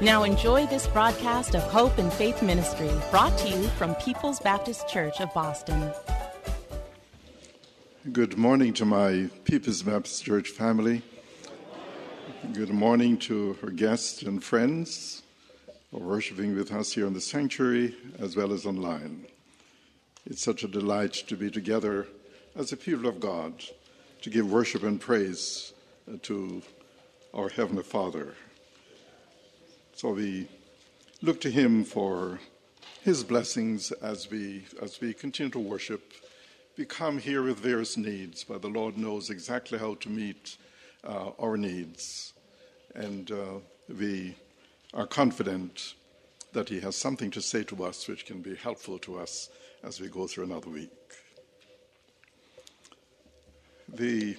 Now enjoy this broadcast of Hope and Faith Ministry, brought to you from People's Baptist Church of Boston. Good morning to my People's Baptist Church family. Good morning to our guests and friends who are worshiping with us here in the sanctuary as well as online. It's such a delight to be together as a people of God to give worship and praise to our Heavenly Father. So we look to him for his blessings as we continue to worship. We come here with various needs, but the Lord knows exactly how to meet our needs. And we are confident that he has something to say to us which can be helpful to us as we go through another week. The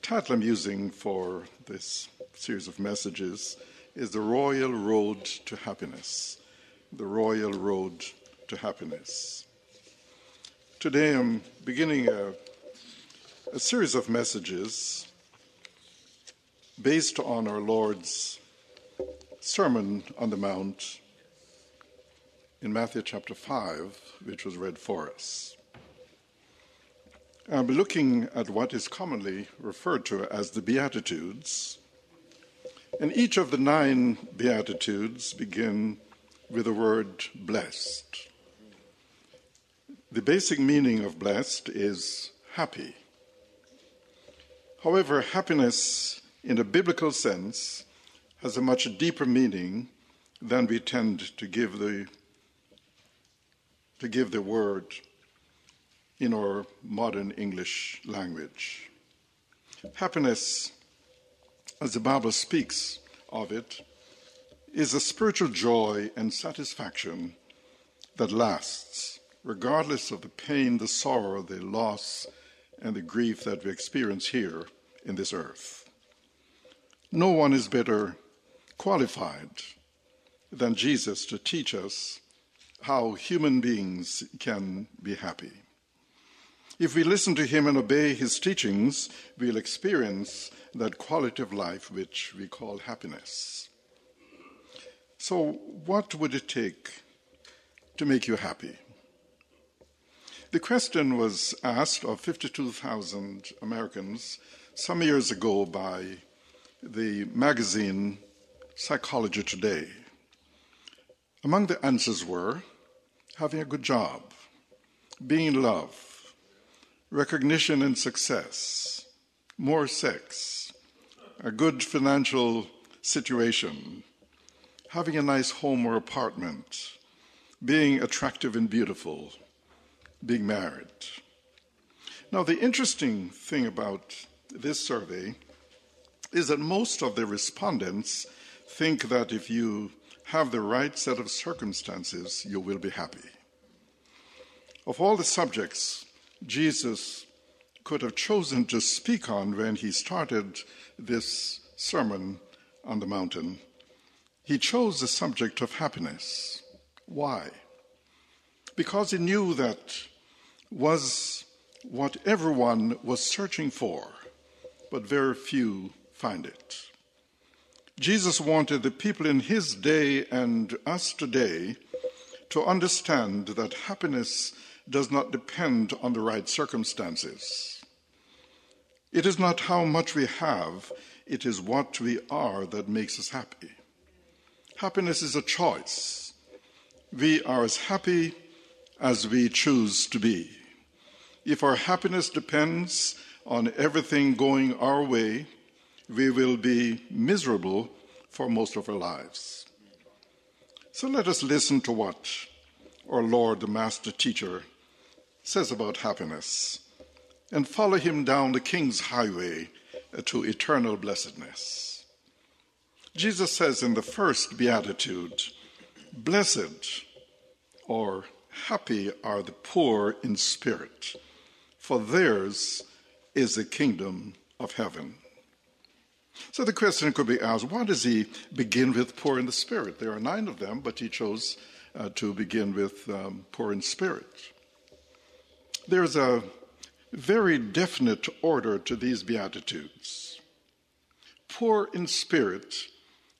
title I'm using for this series of messages is the Royal Road to Happiness. The Royal Road to Happiness. Today I'm beginning a series of messages based on our Lord's Sermon on the Mount in Matthew chapter 5, which was read for us. I'll be looking at what is commonly referred to as the Beatitudes. And each of the 9 Beatitudes begin with the word blessed. The basic meaning of blessed is happy. However, happiness in a biblical sense has a much deeper meaning than we tend to give the word in our modern English language. Happiness, as the Bible speaks of it, is a spiritual joy and satisfaction that lasts, regardless of the pain, the sorrow, the loss, and the grief that we experience here in this earth. No one is better qualified than Jesus to teach us how human beings can be happy. If we listen to him and obey his teachings, we'll experience that quality of life which we call happiness. So what would it take to make you happy? The question was asked of 52,000 Americans some years ago by the magazine Psychology Today. Among the answers were having a good job, being in love, recognition and success, more sex, a good financial situation, having a nice home or apartment, being attractive and beautiful, being married. Now, the interesting thing about this survey is that most of the respondents think that if you have the right set of circumstances, you will be happy. Of all the subjects Jesus could have chosen to speak on when he started this Sermon on the Mountain, he chose the subject of happiness. Why? Because he knew that was what everyone was searching for, but very few find it. Jesus wanted the people in his day and us today to understand that happiness does not depend on the right circumstances. It is not how much we have, it is what we are that makes us happy. Happiness is a choice, we are as happy as we choose to be. If our happiness depends on everything going our way, we will be miserable for most of our lives. So let us listen to what our Lord, the Master Teacher, says about happiness and follow him down the King's highway to eternal blessedness. Jesus says in the first Beatitude, "Blessed or happy are the poor in spirit, for theirs is the kingdom of heaven." So the question could be asked, why does he begin with poor in the spirit? There are 9 of them, but he chose to begin with poor in spirit. There's a very definite order to these Beatitudes. Poor in spirit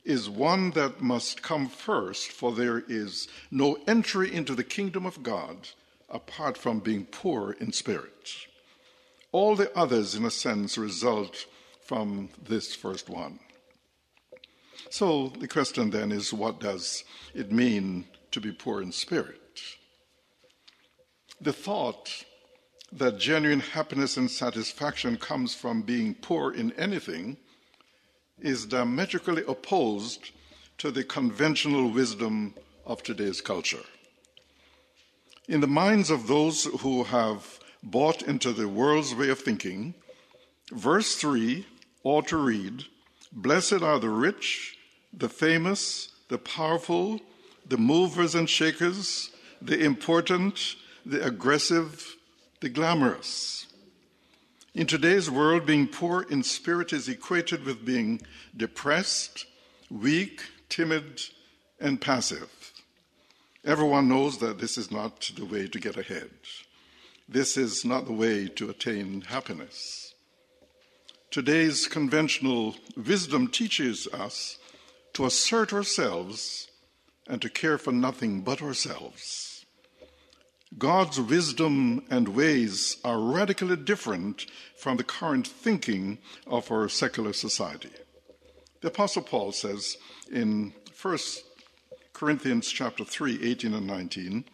is one that must come first, for there is no entry into the kingdom of God apart from being poor in spirit. All the others, in a sense, result from this first one. So the question then is, what does it mean to be poor in spirit? The thought that genuine happiness and satisfaction comes from being poor in anything is diametrically opposed to the conventional wisdom of today's culture. In the minds of those who have bought into the world's way of thinking, verse 3 ought to read, "Blessed are the rich, the famous, the powerful, the movers and shakers, the important, the aggressive, the glamorous." In today's world, being poor in spirit is equated with being depressed, weak, timid, and passive. Everyone knows that this is not the way to get ahead. This is not the way to attain happiness. Today's conventional wisdom teaches us to assert ourselves and to care for nothing but ourselves. God's wisdom and ways are radically different from the current thinking of our secular society. The Apostle Paul says in 1 Corinthians chapter 3, 18 and 19,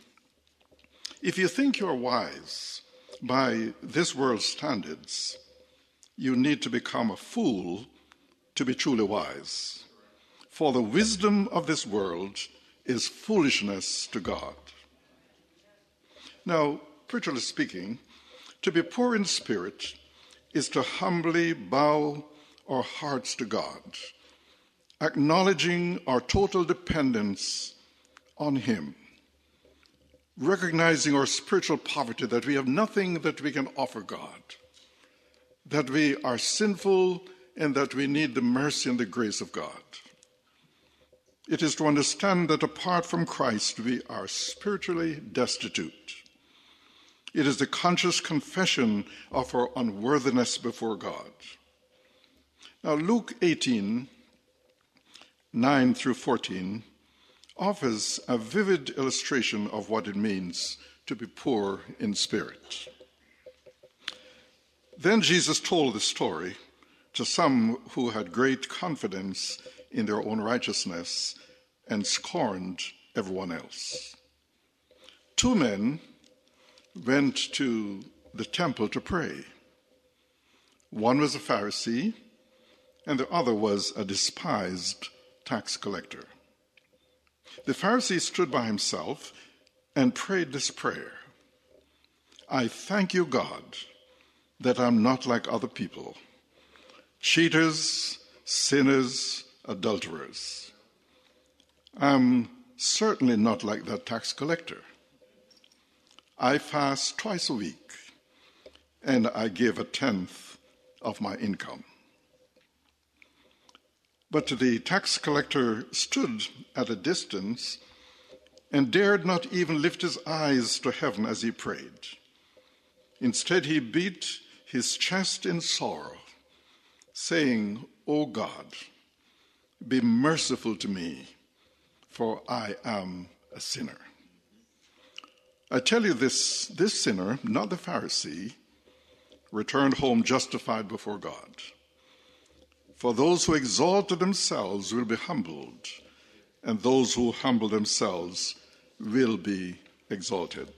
"If you think you are wise by this world's standards, you need to become a fool to be truly wise. For the wisdom of this world is foolishness to God." Now, spiritually speaking, to be poor in spirit is to humbly bow our hearts to God, acknowledging our total dependence on Him, recognizing our spiritual poverty, that we have nothing that we can offer God, that we are sinful and that we need the mercy and the grace of God. It is to understand that apart from Christ, we are spiritually destitute. It is the conscious confession of our unworthiness before God. Now, Luke 18, 9 through 14, offers a vivid illustration of what it means to be poor in spirit. "Then Jesus told the story to some who had great confidence in their own righteousness and scorned everyone else. 2 men went to the temple to pray. One was a Pharisee, and the other was a despised tax collector. The Pharisee stood by himself and prayed this prayer, 'I thank you, God, that I'm not like other people, cheaters, sinners, adulterers. I'm certainly not like that tax collector. I fast twice a week, and I give a tenth of my income.' But the tax collector stood at a distance and dared not even lift his eyes to heaven as he prayed. Instead, he beat his chest in sorrow, saying, 'O God, be merciful to me, for I am a sinner.' I tell you, this sinner, not the Pharisee, returned home justified before God. For those who exalt themselves will be humbled, and those who humble themselves will be exalted.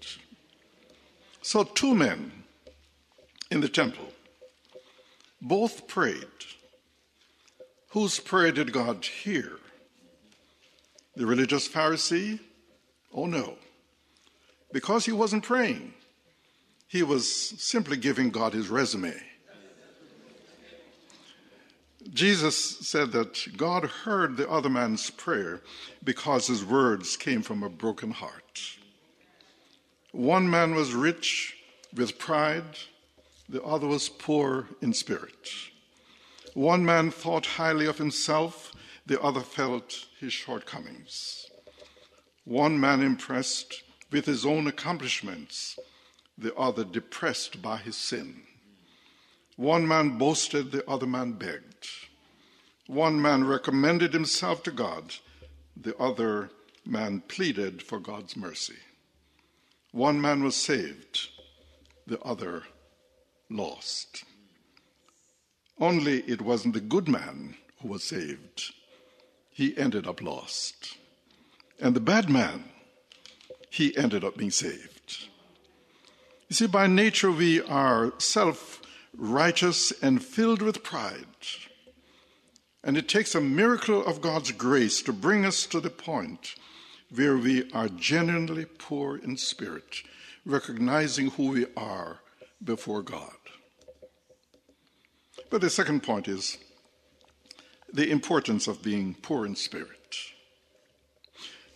So two men in the temple both prayed. Whose prayer did God hear? The religious Pharisee? Oh no. Because he wasn't praying. He was simply giving God his resume. Jesus said that God heard the other man's prayer because his words came from a broken heart. One man was rich with pride, the other was poor in spirit. One man thought highly of himself, the other felt his shortcomings. One man impressed with his own accomplishments, the other depressed by his sin. One man boasted, the other man begged. One man recommended himself to God, the other man pleaded for God's mercy. One man was saved, the other lost. Only it wasn't the good man who was saved. He ended up lost. And the bad man, he ended up being saved. You see, by nature we are self-righteous and filled with pride. And it takes a miracle of God's grace to bring us to the point where we are genuinely poor in spirit, recognizing who we are before God. But the second point is the importance of being poor in spirit.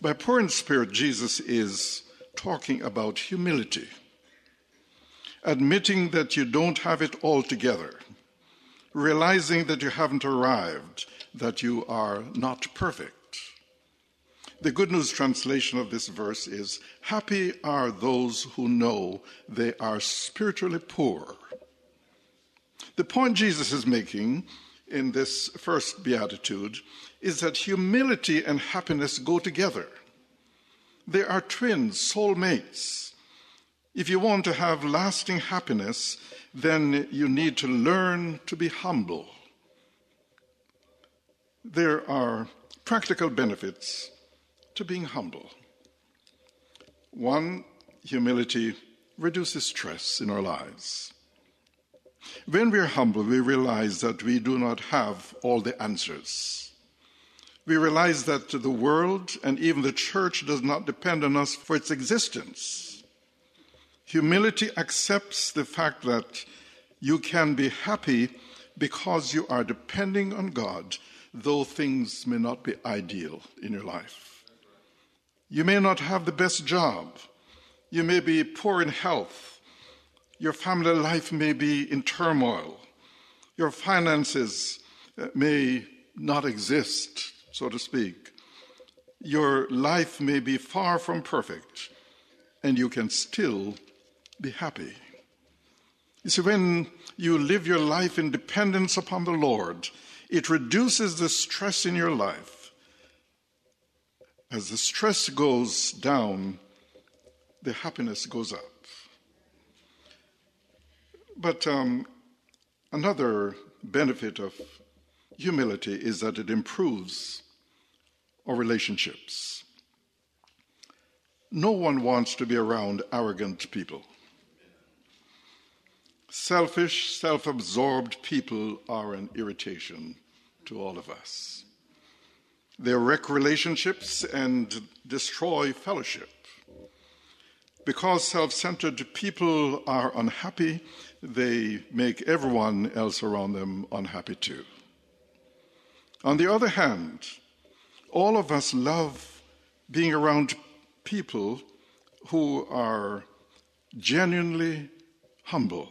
By poor in spirit, Jesus is talking about humility. Admitting that you don't have it all together, realizing that you haven't arrived, that you are not perfect. The Good News translation of this verse is, happy are those who know they are spiritually poor. The point Jesus is making in this first beatitude is that humility and happiness go together. They are twins, soulmates. If you want to have lasting happiness, then you need to learn to be humble. There are practical benefits to being humble. One, humility reduces stress in our lives. When we are humble, we realize that we do not have all the answers. We realize that the world and even the church does not depend on us for its existence. Humility accepts the fact that you can be happy because you are depending on God, though things may not be ideal in your life. You may not have the best job. You may be poor in health. Your family life may be in turmoil. Your finances may not exist, so to speak. Your life may be far from perfect, and you can still be happy. You see, when you live your life in dependence upon the Lord, it reduces the stress in your life. As the stress goes down, the happiness goes up. But another benefit of humility is that it improves our relationships. No one wants to be around arrogant people. Selfish, self-absorbed people are an irritation to all of us. They wreck relationships and destroy fellowship. Because self-centered people are unhappy, they make everyone else around them unhappy too. On the other hand, all of us love being around people who are genuinely humble.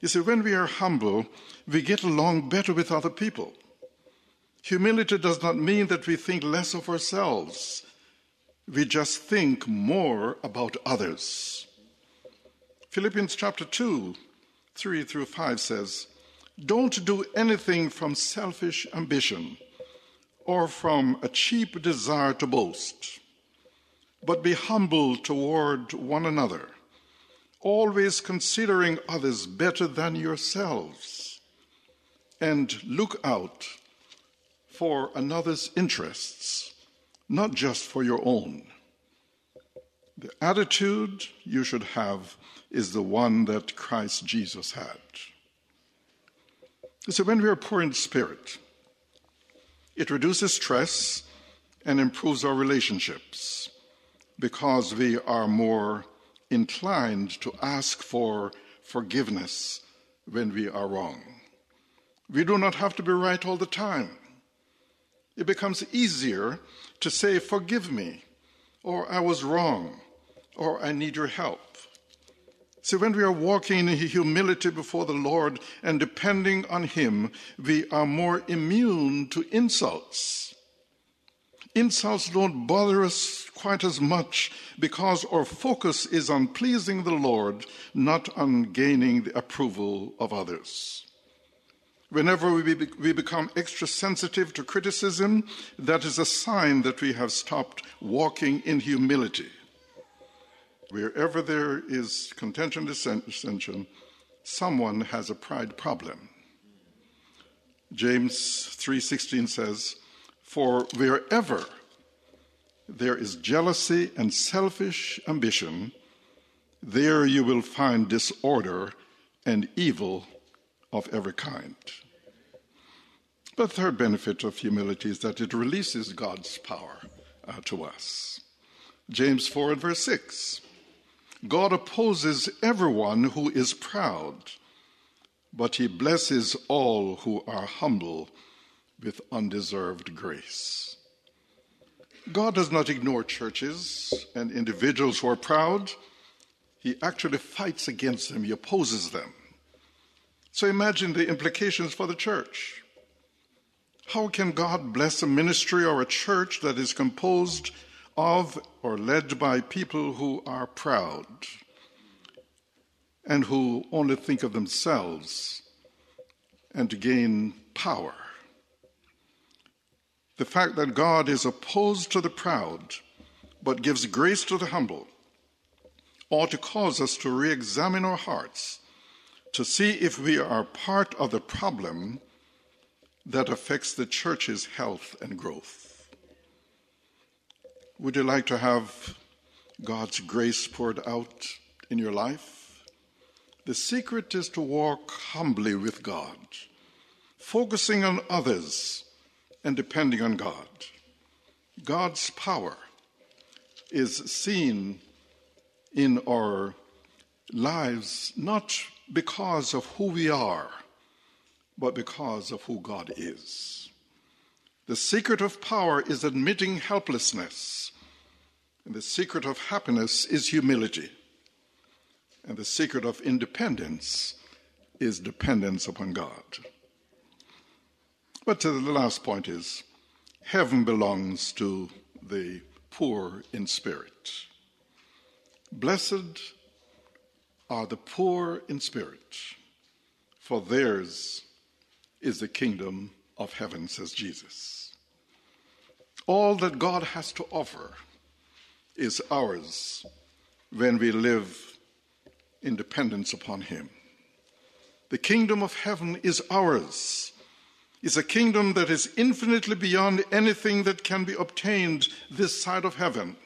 You see, when we are humble, we get along better with other people. Humility does not mean that we think less of ourselves. We just think more about others. Philippians chapter 2, 3 through 5 says, "Don't do anything from selfish ambition or from a cheap desire to boast, but be humble toward one another, always considering others better than yourselves, and look out for another's interests, not just for your own. The attitude you should have is the one that Christ Jesus had. So when we are poor in spirit, it reduces stress and improves our relationships because we are more inclined to ask for forgiveness when we are wrong. We do not have to be right all the time. It becomes easier to say, forgive me, or I was wrong, or I need your help. See, when we are walking in humility before the Lord and depending on Him, we are more immune to insults. Insults don't bother us quite as much because our focus is on pleasing the Lord, not on gaining the approval of others. Whenever we become extra sensitive to criticism, that is a sign that we have stopped walking in humility. Wherever there is contention, dissension, someone has a pride problem. James 3:16 says, "For wherever there is jealousy and selfish ambition, there you will find disorder and evil of every kind." The third benefit of humility is that it releases God's power to us. James 4:6. God opposes everyone who is proud, but He blesses all who are humble with undeserved grace. God does not ignore churches and individuals who are proud. He actually fights against them. He opposes them. So imagine the implications for the church. How can God bless a ministry or a church that is composed of or led by people who are proud and who only think of themselves and to gain power? The fact that God is opposed to the proud but gives grace to the humble ought to cause us to re-examine our hearts to see if we are part of the problem that affects the church's health and growth. Would you like to have God's grace poured out in your life? The secret is to walk humbly with God, focusing on others and depending on God. God's power is seen in our lives not because of who we are, but because of who God is. The secret of power is admitting helplessness, and the secret of happiness is humility, and the secret of independence is dependence upon God. But the last point is, heaven belongs to the poor in spirit. Blessed are the poor in spirit, for theirs is the kingdom of heaven, says Jesus. All that God has to offer is ours when we live in dependence upon Him. The kingdom of heaven is ours. It's a kingdom that is infinitely beyond anything that can be obtained this side of heaven.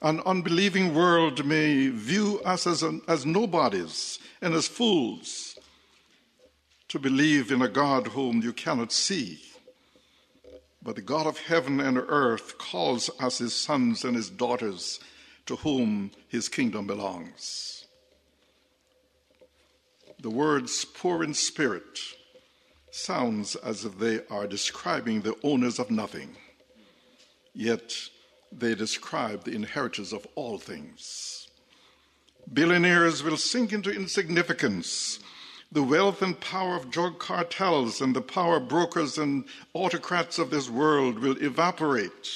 An unbelieving world may view us as nobodies and as fools to believe in a God whom you cannot see. But the God of heaven and earth calls us His sons and His daughters to whom His kingdom belongs. The words poor in spirit sounds as if they are describing the owners of nothing, yet they describe the inheritors of all things. Billionaires will sink into insignificance. The wealth and power of drug cartels and the power brokers and autocrats of this world will evaporate.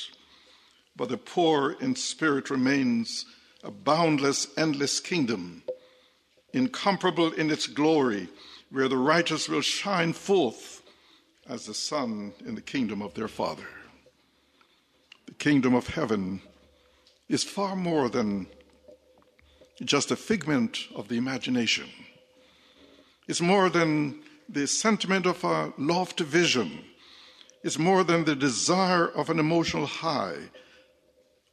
But the poor in spirit remains a boundless, endless kingdom, incomparable in its glory, where the righteous will shine forth as the sun in the kingdom of their Father. The kingdom of heaven is far more than just a figment of the imagination. It's more than the sentiment of a lofty vision. It's more than the desire of an emotional high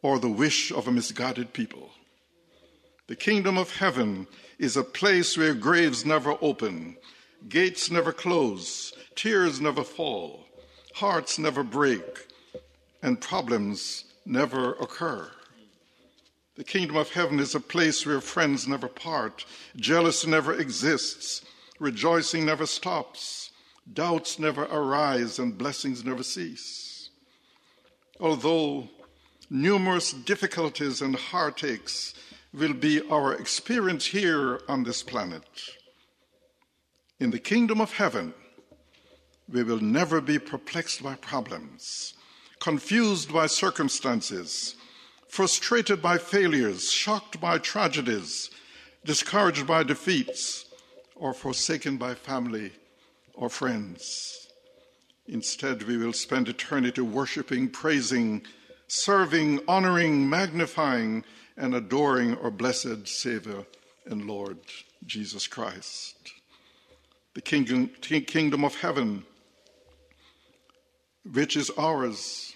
or the wish of a misguided people. The kingdom of heaven is a place where graves never open, gates never close, tears never fall, hearts never break, and problems never occur. The kingdom of heaven is a place where friends never part, jealousy never exists, rejoicing never stops, doubts never arise, and blessings never cease. Although numerous difficulties and heartaches will be our experience here on this planet, in the kingdom of heaven, we will never be perplexed by problems, confused by circumstances, frustrated by failures, shocked by tragedies, discouraged by defeats, or forsaken by family or friends. Instead, we will spend eternity worshiping, praising, serving, honoring, magnifying, and adoring our blessed Savior and Lord Jesus Christ. The kingdom of heaven, which is ours,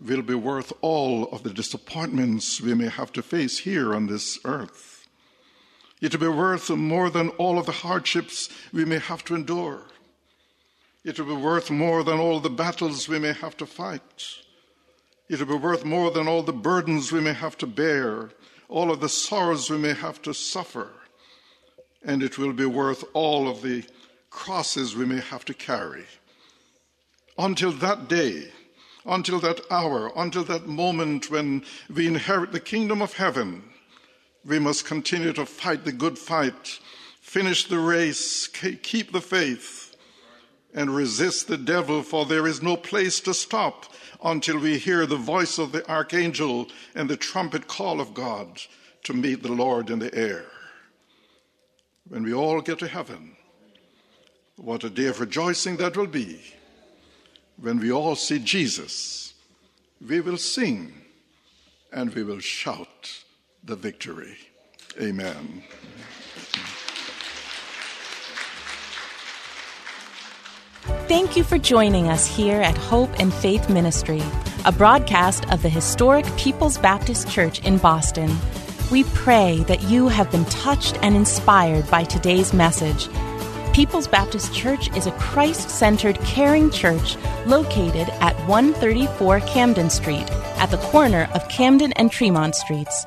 will be worth all of the disappointments we may have to face here on this earth. It will be worth more than all of the hardships we may have to endure. It will be worth more than all the battles we may have to fight. It will be worth more than all the burdens we may have to bear, all of the sorrows we may have to suffer, and it will be worth all of the crosses we may have to carry. Until that day, until that hour, until that moment when we inherit the kingdom of heaven, we must continue to fight the good fight, finish the race, keep the faith, and resist the devil, for there is no place to stop until we hear the voice of the archangel and the trumpet call of God to meet the Lord in the air. When we all get to heaven, what a day of rejoicing that will be. When we all see Jesus, we will sing and we will shout the victory. Amen. Thank you for joining us here at Hope and Faith Ministry, a broadcast of the historic People's Baptist Church in Boston. We pray that you have been touched and inspired by today's message. People's Baptist Church is a Christ-centered, caring church located at 134 Camden Street, at the corner of Camden and Tremont Streets.